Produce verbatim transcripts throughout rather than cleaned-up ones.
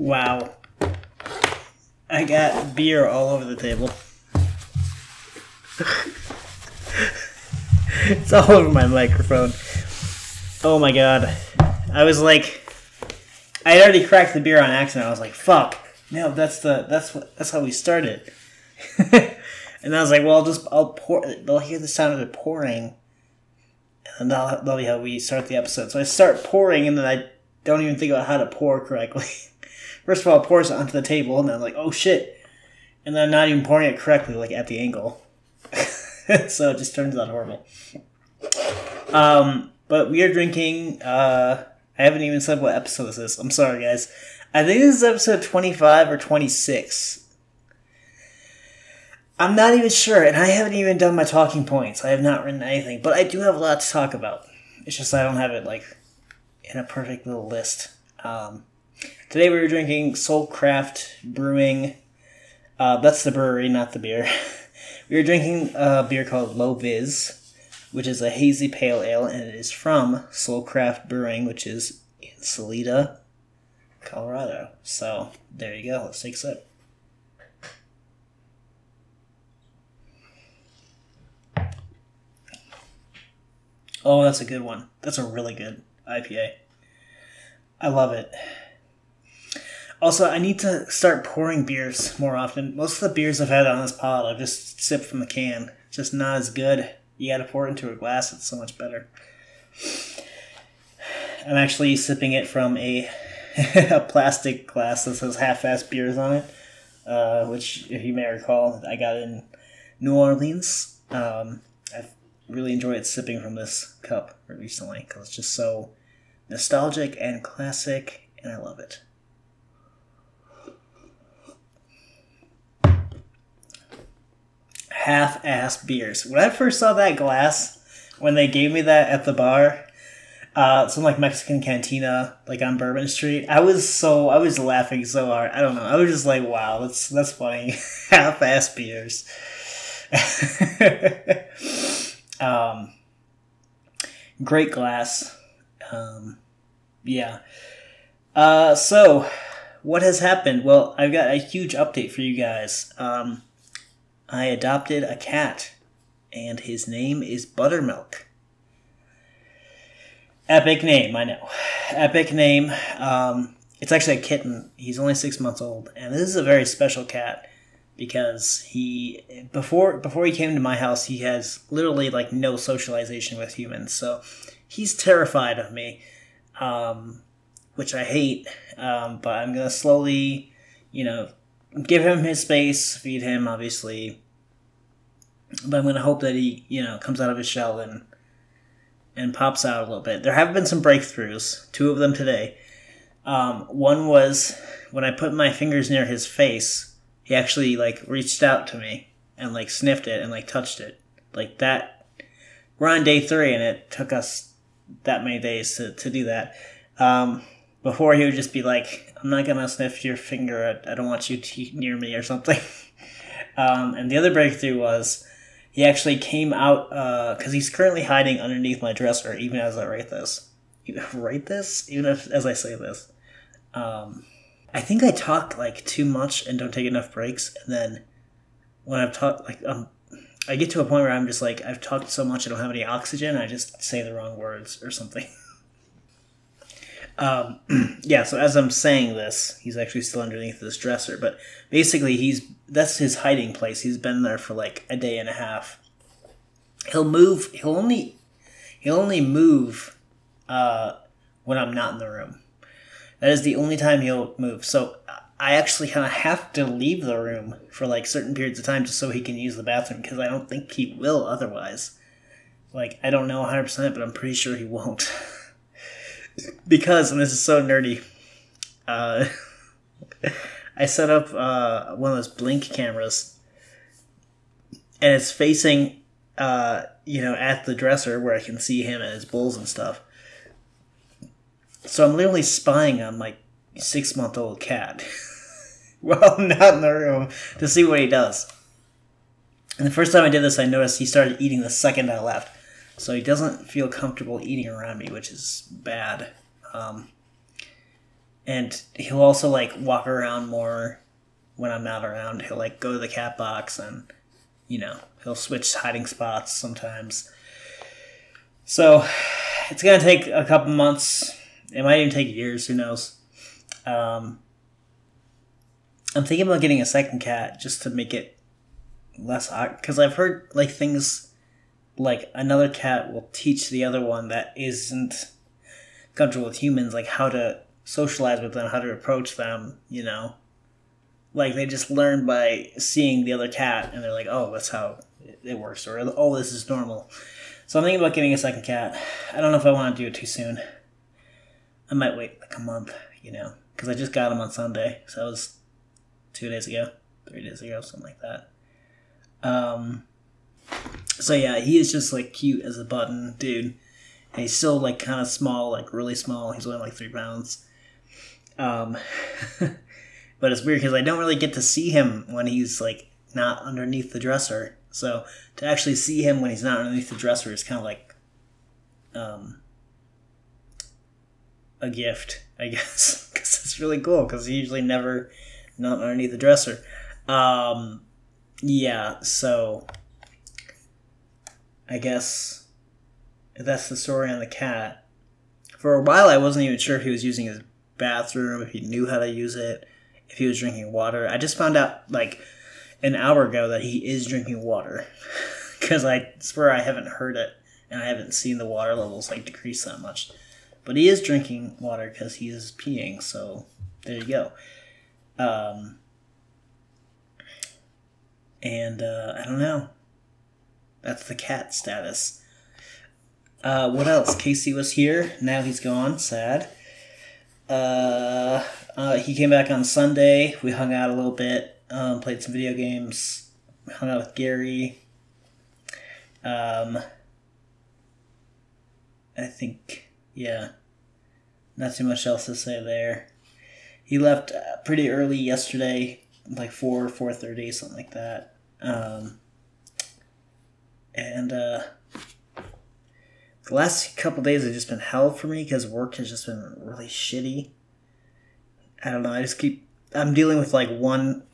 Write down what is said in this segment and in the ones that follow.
Wow. I got beer all over the table. It's all over my microphone. Oh my god. I was like... I had already cracked the beer on accident. I was like, fuck. No, that's the that's what that's how we started. And I was like, well, I'll just I'll pour. They'll hear the sound of it pouring, and that'll, that'll be how we start the episode. So I start pouring, and then I don't even think about how to pour correctly. First of all, it pours onto the table, and then I'm like, oh shit, and then I'm not even pouring it correctly, like at the angle. So it just turns out horrible. Um, but we are drinking. Uh, I haven't even said what episode this is. I'm sorry, guys. I think this is episode twenty-five or twenty-six. I'm not even sure, and I haven't even done my talking points. I have not written anything, but I do have a lot to talk about. It's just I don't have it, like, in a perfect little list. Um, today we were drinking Soulcraft Brewing. Uh, that's the brewery, not the beer. We were drinking a beer called Low Vis, which is a hazy pale ale, and it is from Soulcraft Brewing, which is in Salida, Colorado. So there you go. Let's take a sip. Oh, that's a good one. That's a really good I P A. I love it. Also, I need to start pouring beers more often. Most of the beers I've had on this pod, I've just sipped from the can. It's just not as good. You gotta pour it into a glass. It's so much better. I'm actually sipping it from a a plastic glass that says half-ass beers on it, uh, which, if you may recall, I got in New Orleans. Um, I really enjoyed sipping from this cup recently because it's just so nostalgic and classic, and I love it. Half-ass beers. When I first saw that glass, when they gave me that at the bar... Uh, some like Mexican cantina, like on Bourbon Street. I was so I was laughing so hard. I don't know. I was just like, wow, that's that's funny. Half-ass beers. um, great glass. Um, yeah. Uh, so what has happened? Well, I've got a huge update for you guys. Um, I adopted a cat, and his name is Buttermilk. Epic name, I know. Epic name. Um, it's actually a kitten. He's only six months old, and this is a very special cat because he before before he came to my house, he has literally like no socialization with humans, so he's terrified of me, um, which I hate. Um, but I'm gonna slowly, you know, give him his space, feed him, obviously. But I'm gonna hope that he, you know, comes out of his shell and. and pops out a little bit. There have been some breakthroughs, two of them today. Um, one was when I put my fingers near his face, he actually like reached out to me and like sniffed it and like touched it. Like that, we're on day three and it took us that many days to, to do that. Um, before he would just be like, I'm not gonna sniff your finger, I, I don't want you to near me or something. um, and the other breakthrough was he actually came out, because uh, he's currently hiding underneath my dresser, even as I write this. Even, write this? Even if, as I say this. Um, I think I talk, like, too much and don't take enough breaks, and then when I've talked, like, um, I get to a point where I'm just like, I've talked so much I don't have any oxygen, I just say the wrong words or something. um, yeah, so as I'm saying this, he's actually still underneath this dresser, but basically he's... That's his hiding place. He's been there for like a day and a half. He'll move. He'll only he'll only move uh, when I'm not in the room. That is the only time he'll move. So I actually kind of have to leave the room for like certain periods of time just so he can use the bathroom because I don't think he will otherwise. Like, I don't know one hundred percent, but I'm pretty sure he won't. Because, and this is so nerdy, uh... I set up uh, one of those blink cameras, and it's facing, uh, you know, at the dresser where I can see him and his bowls and stuff. So I'm literally spying on my six-month-old cat while I'm not in the room to see what he does. And the first time I did this, I noticed he started eating the second I left. So he doesn't feel comfortable eating around me, which is bad. Um, And he'll also, like, walk around more when I'm not around. He'll, like, go to the cat box and, you know, he'll switch hiding spots sometimes. So it's going to take a couple months. It might even take years. Who knows? Um, I'm thinking about getting a second cat just to make it less awkward. Because I've heard, like, things like another cat will teach the other one that isn't comfortable with humans, like, how to socialize with them, how to approach them, you know. Like, they just learn by seeing the other cat, and they're like, oh, that's how it works, or oh, this is normal. So I'm thinking about getting a second cat. I don't know if I want to do it too soon. I might wait like a month, you know, because I just got him on Sunday, so it was two days ago, three days ago, something like that. Um, so yeah, he is just, like, cute as a button, dude. And he's still, like, kind of small, like, really small. He's only, like, three pounds. Um, but it's weird because I don't really get to see him when he's, like, not underneath the dresser. So to actually see him when he's not underneath the dresser is kind of like um, a gift, I guess, because it's really cool because he's usually never not underneath the dresser. Um, yeah, so I guess that's the story on the cat. For a while, I wasn't even sure if he was using his bathroom, if he knew how to use it, if he was drinking water. I just found out like an hour ago that he is drinking water because I swear I haven't heard it and I haven't seen the water levels like decrease that much. But he is drinking water because he is peeing, so there you go. Um, and uh, I don't know. That's the cat status. Uh, what else? Casey was here. Now he's gone. Sad. Uh, uh, he came back on Sunday. We hung out a little bit, um, played some video games, hung out with Gary. Um, I think, yeah, not too much else to say there. He left pretty early yesterday, like four, four thirty, something like that. Um, and uh, the last couple days have just been hell for me because work has just been really shitty. I don't know. I just keep. I'm dealing with like one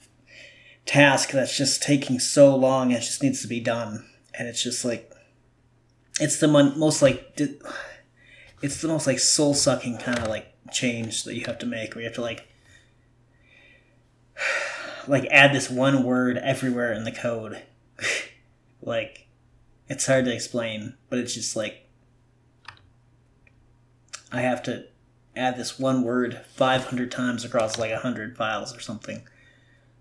task that's just taking so long. It just needs to be done, and it's just like it's the mon- most like it's the most like soul sucking kind of like change that you have to make, where you have to like like add this one word everywhere in the code. Like, it's hard to explain, but it's just like I have to add this one word five hundred times across like one hundred files or something.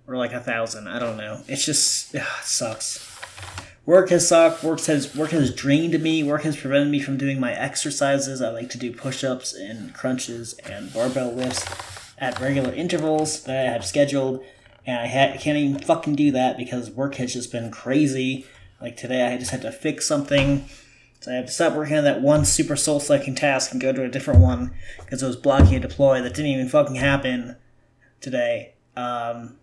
Or like one thousand. I don't know. It's just, ugh, it sucks. Work has sucked. Work has, work has drained me. Work has prevented me from doing my exercises. I like to do push-ups and crunches and barbell lifts at regular intervals that I have scheduled. And I ha- can't even fucking do that because work has just been crazy. Like today I just had to fix something. So I had to stop working on that one super soul-sucking task and go to a different one because it was blocking a deploy that didn't even fucking happen today. Um,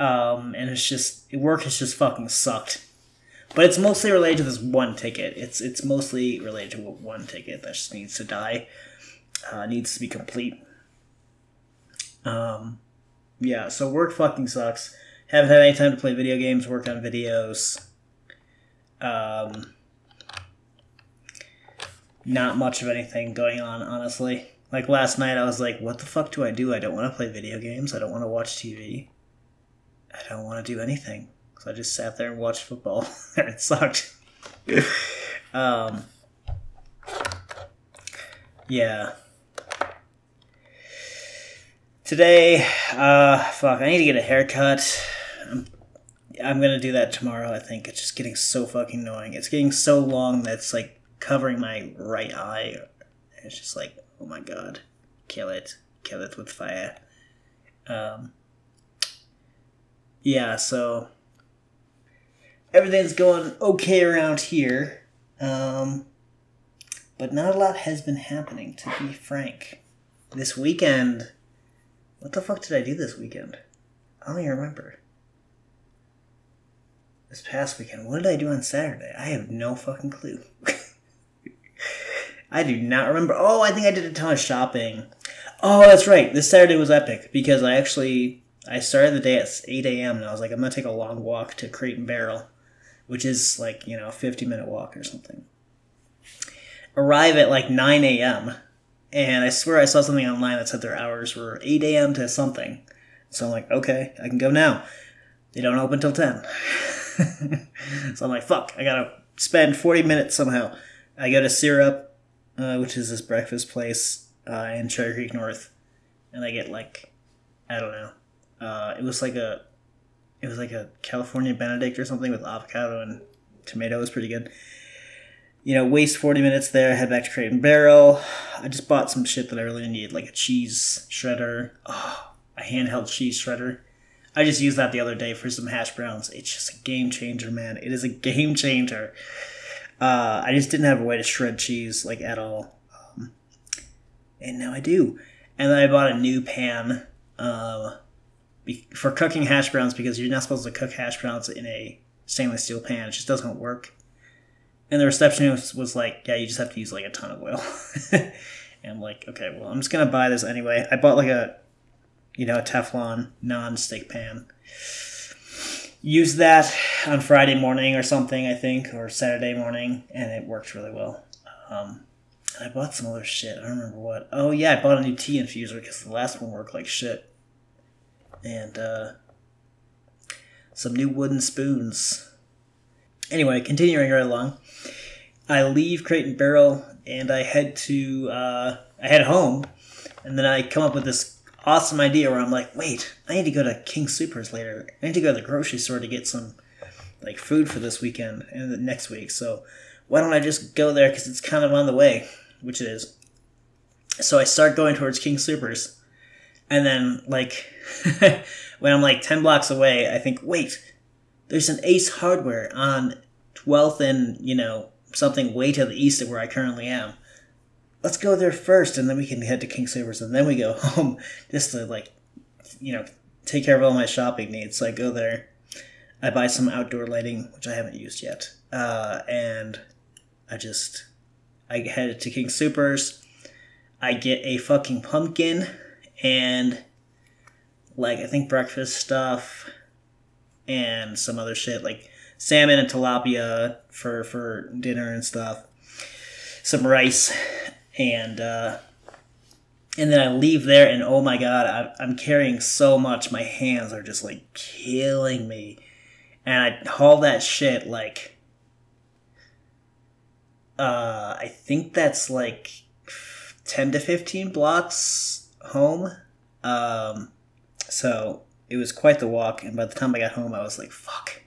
um, and it's just, work has just fucking sucked. But it's mostly related to this one ticket. It's it's mostly related to one ticket that just needs to die. Uh, needs to be complete. Um, yeah, so work fucking sucks. Haven't had any time to play video games, work on videos. Um, not much of anything going on, honestly. Like last night I was like, what the fuck do I do? I don't want to play video games. I don't want to watch T V. I don't want to do anything. So I just sat there and watched football. And it sucked. um, yeah. Today, uh, fuck, I need to get a haircut. I'm I'm going to do that tomorrow, I think. It's just getting so fucking annoying. It's getting so long that it's, like, covering my right eye. It's just like, oh my god. Kill it. Kill it with fire. Um, yeah, so everything's going okay around here. Um, but not a lot has been happening, to be frank. This weekend, what the fuck did I do this weekend? I don't even remember. This past weekend, what did I do on Saturday? I have no fucking clue. I do not remember. Oh, I think I did a ton of shopping. Oh, that's right. This Saturday was epic because I actually, I started the day at eight a.m. and I was like, I'm going to take a long walk to Crate and Barrel, which is like, you know, a fifty-minute walk or something. Arrive at like nine a.m. and I swear I saw something online that said their hours were eight a.m. to something. So I'm like, okay, I can go now. They don't open till ten. So I'm like, fuck, I got to spend forty minutes somehow. I go to Syrup, uh, which is this breakfast place uh, in Cherry Creek North. And I get like, I don't know. Uh, it was like a, it was like a California Benedict or something with avocado and tomato. It was pretty good. You know, waste forty minutes there, head back to Crate and Barrel. I just bought some shit that I really needed, like a cheese shredder. Oh, a handheld cheese shredder. I just used that the other day for some hash browns. It's just a game changer, man. It is a game changer. Uh, I just didn't have a way to shred cheese, like, at all. Um, and now I do. And then I bought a new pan um, for cooking hash browns because you're not supposed to cook hash browns in a stainless steel pan. It just doesn't work. And the receptionist was like, yeah, you just have to use, like, a ton of oil. And I'm like, okay, well, I'm just going to buy this anyway. I bought, like, a, you know, a Teflon non-stick pan. Use that on Friday morning or something, I think, or Saturday morning, and it worked really well. Um, and I bought some other shit. I don't remember what. Oh, yeah, I bought a new tea infuser because the last one worked like shit. And uh, some new wooden spoons. Anyway, continuing right along, I leave Crate and Barrel and I head to, uh, I head home, and then I come up with this awesome idea where I'm like, wait, I need to go to King Soopers later. I need to go to the grocery store to get some, like, food for this weekend and the next week, so why don't I just go there because it's kind of on the way, which it is. So I start going towards King Soopers, and then, like, when I'm, like, ten blocks away, I think, wait, there's an Ace Hardware on twelfth and, you know, something way to the east of where I currently am. Let's go there first, and then we can head to King Soopers, and then we go home just to, like, you know, take care of all my shopping needs. So I go there. I buy some outdoor lighting, which I haven't used yet. Uh, and I just, I headed to King Soopers. I get a fucking pumpkin and, like, I think breakfast stuff and some other shit, like salmon and tilapia for, for dinner and stuff. Some rice. And uh, and then I leave there, and oh my god, I, I'm carrying so much. My hands are just, like, killing me. And I haul that shit, like, uh, I think that's, like, ten to fifteen blocks home. Um, so it was quite the walk, and by the time I got home, I was like, fuck,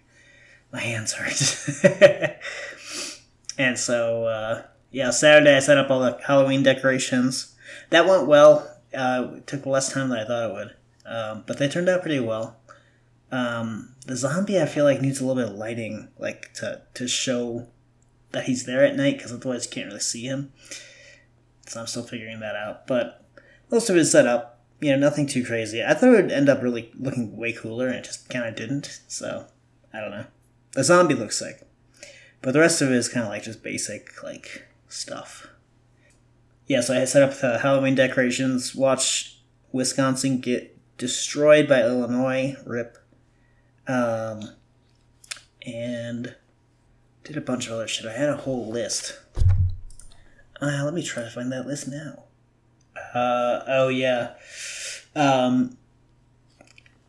my hands hurt. And so, uh, yeah, Saturday I set up all the Halloween decorations. That went well. Uh, it took less time than I thought it would. Um, but they turned out pretty well. Um, the zombie, I feel like, needs a little bit of lighting, like, to, to show that he's there at night, because otherwise you can't really see him. So I'm still figuring that out. But most of it is set up. You know, nothing too crazy. I thought it would end up really looking way cooler, and it just kind of didn't. So, I don't know. The zombie looks sick. But the rest of it is kind of like just basic, like, stuff. Yeah, so I set up the Halloween decorations, watched Wisconsin get destroyed by Illinois, rip. Um, and did a bunch of other shit. I had a whole list. Uh, let me try to find that list now. Uh, oh yeah. Um,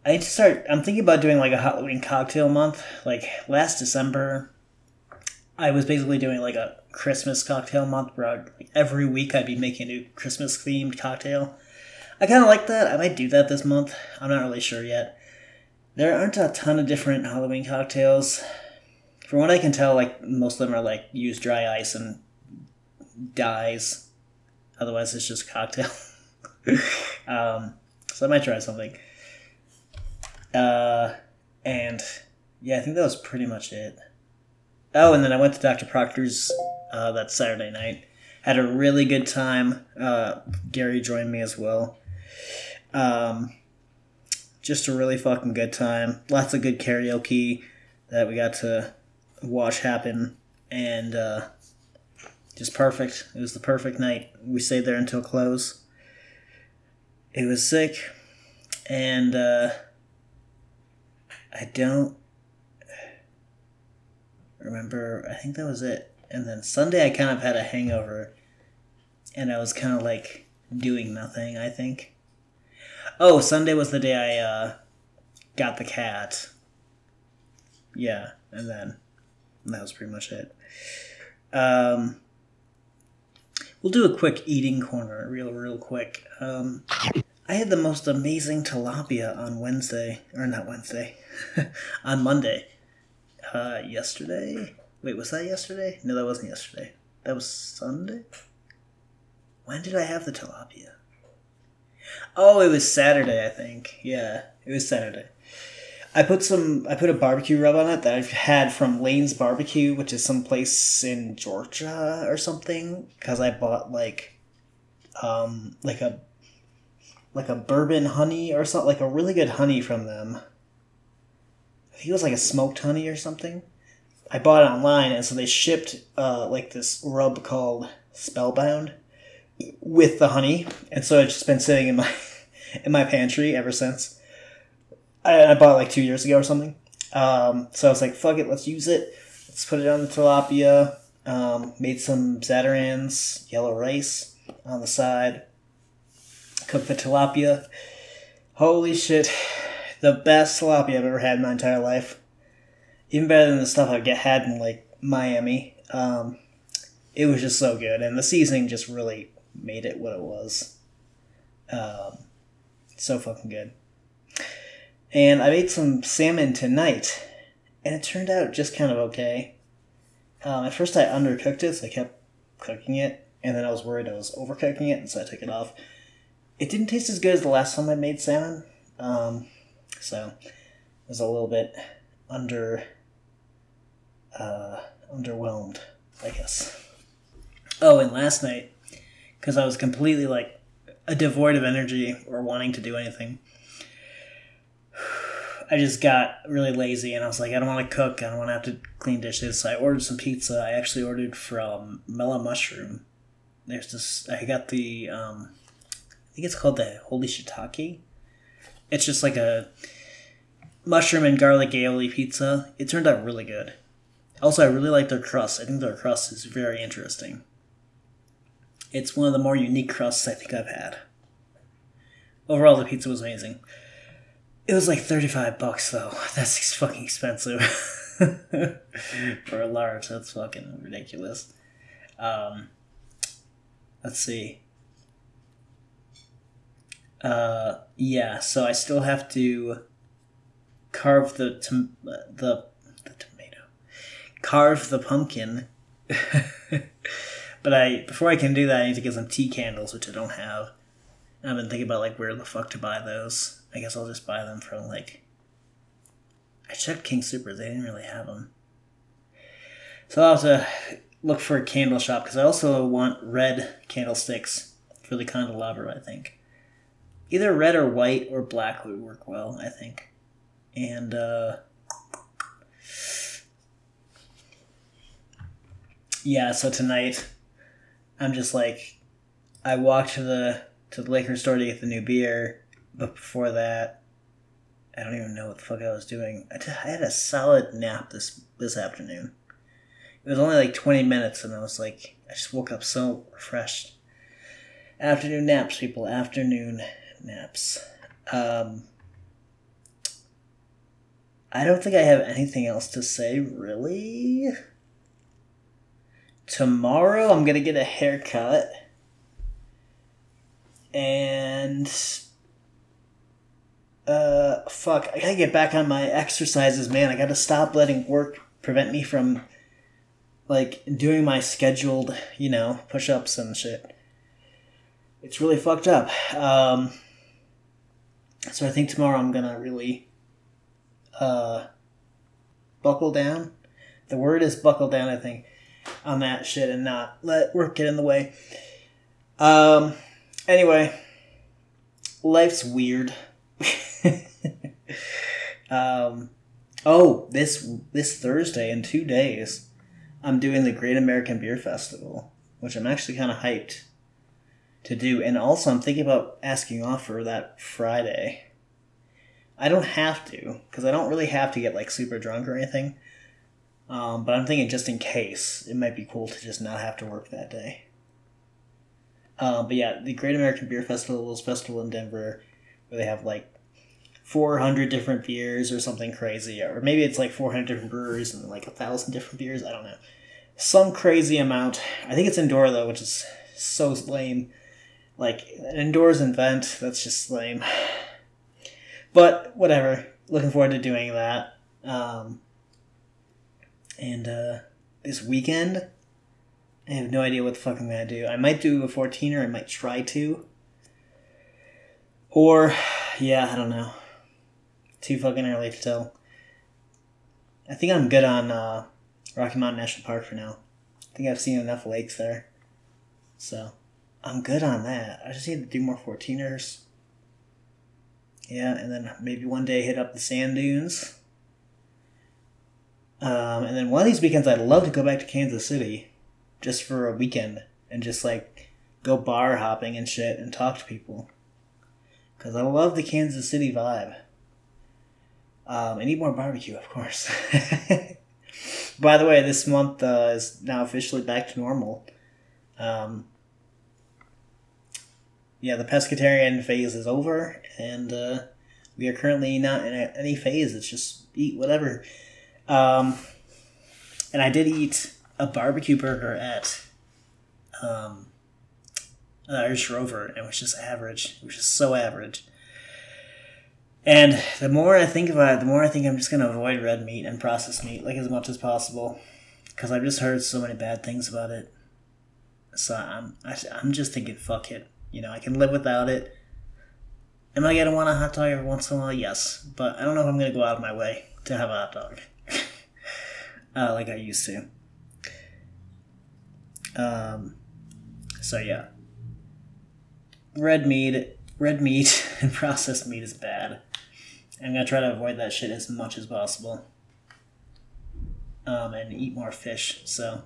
I need to start, I'm thinking about doing like a Halloween cocktail month. Like last December, I was basically doing like a Christmas cocktail month where I'd, like, every week I'd be making a new Christmas themed cocktail. I kind of like that. I might do that this month. I'm not really sure yet. There aren't a ton of different Halloween cocktails. From what I can tell, like most of them are like use dry ice and dyes. Otherwise, it's just cocktail. um, so I might try something. Uh, and, yeah, I think that was pretty much it. Oh, and then I went to Doctor Proctor's uh, that Saturday night. Had a really good time. Uh, Gary joined me as well. Um, just a really fucking good time. Lots of good karaoke that we got to watch happen. And, uh... Just perfect. It was the perfect night. We stayed there until close. It was sick. And uh, I don't remember. I think that was it. And then Sunday I kind of had a hangover. And I was kind of like doing nothing, I think. Oh, Sunday was the day I uh, got the cat. Yeah, and then and that was pretty much it. Um, we'll do a quick eating corner, real, real quick. Um, I had the most amazing tilapia on Wednesday, or not Wednesday, on Monday. Uh, yesterday? Wait, was that yesterday? No, that wasn't yesterday. That was Sunday? When did I have the tilapia? Oh, it was Saturday, I think. Yeah, it was Saturday. I put some. I put a barbecue rub on it that I've had from Lane's Barbecue, which is some place in Georgia or something. Because I bought like, um, like a, like a bourbon honey or something, like a really good honey from them. I think it was like a smoked honey or something. I bought it online, and so they shipped uh like this rub called Spellbound with the honey, and so it's just been sitting in my in my pantry ever since. I bought it like two years ago or something. Um, so I was like, fuck it, let's use it. Let's put it on the tilapia. Um, made some Zataran's yellow rice on the side. Cooked the tilapia. Holy shit. The best tilapia I've ever had in my entire life. Even better than the stuff I've had in like Miami. Um, it was just so good. And the seasoning just really made it what it was. Um, so fucking good. And I made some salmon tonight, and it turned out just kind of okay. Um, at first I undercooked it, so I kept cooking it, and then I was worried I was overcooking it, and so I took it off. It didn't taste as good as the last time I made salmon, um, so it was a little bit under uh, underwhelmed, I guess. Oh, and last night, because I was completely like devoid of energy or wanting to do anything, I just got really lazy and I was like, I don't want to cook. I don't want to have to clean dishes. So I ordered some pizza. I actually ordered from Mellow Mushroom. There's this, I got the, um, I think it's called the Holy Shiitake. It's just like a mushroom and garlic aioli pizza. It turned out really good. Also, I really like their crust. I think their crust is very interesting. It's one of the more unique crusts I think I've had. Overall, the pizza was amazing. It was like thirty-five bucks, though. That's fucking expensive. For a large, that's fucking ridiculous. Um, let's see. Uh, yeah, so I still have to carve the tom- the, the tomato. Carve the pumpkin. But I before I can do that, I need to get some tea candles, which I don't have. I've been thinking about, like, where the fuck to buy those. I guess I'll just buy them from, like... I checked King Soopers. They didn't really have them. So I'll have to look for a candle shop, because I also want red candlesticks for the candelabra, I think. Either red or white or black would work well, I think. And, uh... yeah, so tonight, I'm just, like... I walked to the... to the liquor store to get the new beer, but before that, I don't even know what the fuck I was doing. I, t- I had a solid nap this this afternoon. It was only like twenty minutes, and I was like, I just woke up so refreshed. Afternoon naps, people. Afternoon naps. Um, I don't think I have anything else to say, really. Tomorrow, I'm going to get a haircut. And, uh, fuck, I gotta get back on my exercises, man. I gotta stop letting work prevent me from, like, doing my scheduled, you know, push-ups and shit. It's really fucked up. Um, so I think tomorrow I'm gonna really, uh, buckle down. The word is buckle down, I think, on that shit and not let work get in the way. Um... Anyway, life's weird. um, oh, this this Thursday, in two days, I'm doing the Great American Beer Festival, which I'm actually kind of hyped to do. And also, I'm thinking about asking off for that Friday. I don't have to, because I don't really have to get, like, super drunk or anything. Um, but I'm thinking just in case, it might be cool to just not have to work that day. Uh, but yeah, the Great American Beer Festival is a festival in Denver where they have, like, four hundred different beers or something crazy. Or maybe it's, like, four hundred different breweries and, like, one thousand different beers. I don't know. Some crazy amount. I think it's indoor, though, which is so lame. Like, an indoors event, that's just lame. But whatever, looking forward to doing that. Um, and uh, this weekend, I have no idea what the fuck I'm going to do. I might do a fourteener, I might try to. Or, yeah, I don't know. Too fucking early to tell. I think I'm good on uh, Rocky Mountain National Park for now. I think I've seen enough lakes there. So, I'm good on that. I just need to do more fourteeners. Yeah, and then maybe one day hit up the sand dunes. Um, and then one of these weekends, I'd love to go back to Kansas City just for a weekend and just, like, go bar hopping and shit and talk to people. Because I love the Kansas City vibe. Um, and eat more barbecue, of course. By the way, this month uh, is now officially back to normal. Um... Yeah, the pescatarian phase is over, and uh, we are currently not in a, any phase. It's just eat whatever. Um, and I did eat a barbecue burger at um, Irish Rover, and it was just average. It was just so average. And the more I think about it, the more I think I'm just going to avoid red meat and processed meat, like, as much as possible, because I've just heard so many bad things about it. So I'm, I, I'm just thinking, fuck it. You know, I can live without it. Am I going to want a hot dog every once in a while? Yes. But I don't know if I'm going to go out of my way to have a hot dog. uh, like I used to. Um, so, yeah. Red meat, red meat and processed meat is bad. I'm going to try to avoid that shit as much as possible. Um, and eat more fish, so...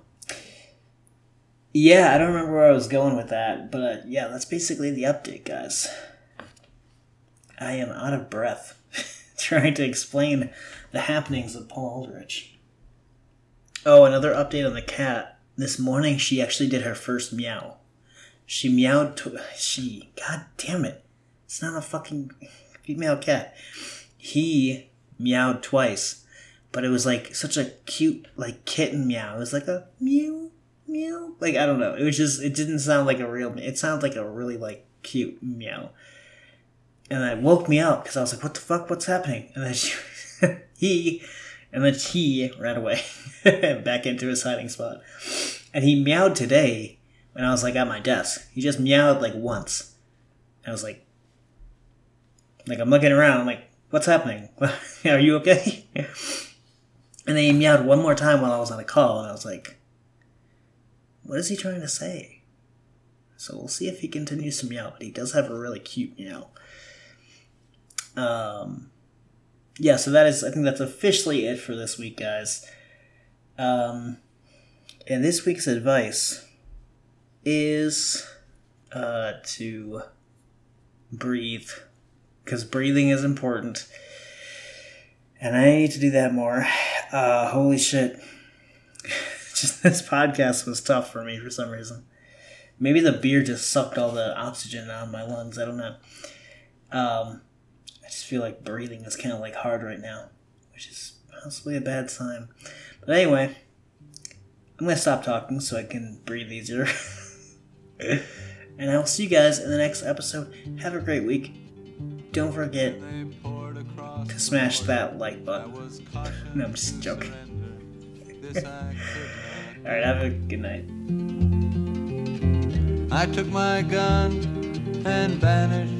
Yeah, I don't remember where I was going with that, but uh, yeah, that's basically the update, guys. I am out of breath trying to explain the happenings of Paul Aldrich. Oh, another update on the cat. This morning, she actually did her first meow. She meowed to... She... God damn it. It's not a fucking female cat. He meowed twice, but it was like such a cute, like, kitten meow. It was like a meow. Meow. Like, I don't know. It was just, it didn't sound like a real, it sounded like a really, like, cute meow. And that woke me up, because I was like, what the fuck, what's happening? And then she, he, and then he ran away, back into his hiding spot. And he meowed today, when I was, like, at my desk. He just meowed, like, once. And I was like, like, I'm looking around, I'm like, what's happening? Are you okay? And then he meowed one more time while I was on a call, and I was like, what is he trying to say? So we'll see if he continues to meow, but he does have a really cute meow. Um, yeah, so that is, I think that's officially it for this week, guys. Um, and this week's advice is uh, to breathe, because breathing is important. And I need to do that more. Uh, holy shit. Just this podcast was tough for me for some reason. Maybe the beer just sucked all the oxygen out of my lungs. I don't know. Um, I just feel like breathing is kind of, like, hard right now, which is possibly a bad sign. But anyway, I'm going to stop talking so I can breathe easier. And I will see you guys in the next episode. Have a great week. Don't forget to smash that like button. No, I'm just joking. Alright, have a good night. I took my gun and vanished.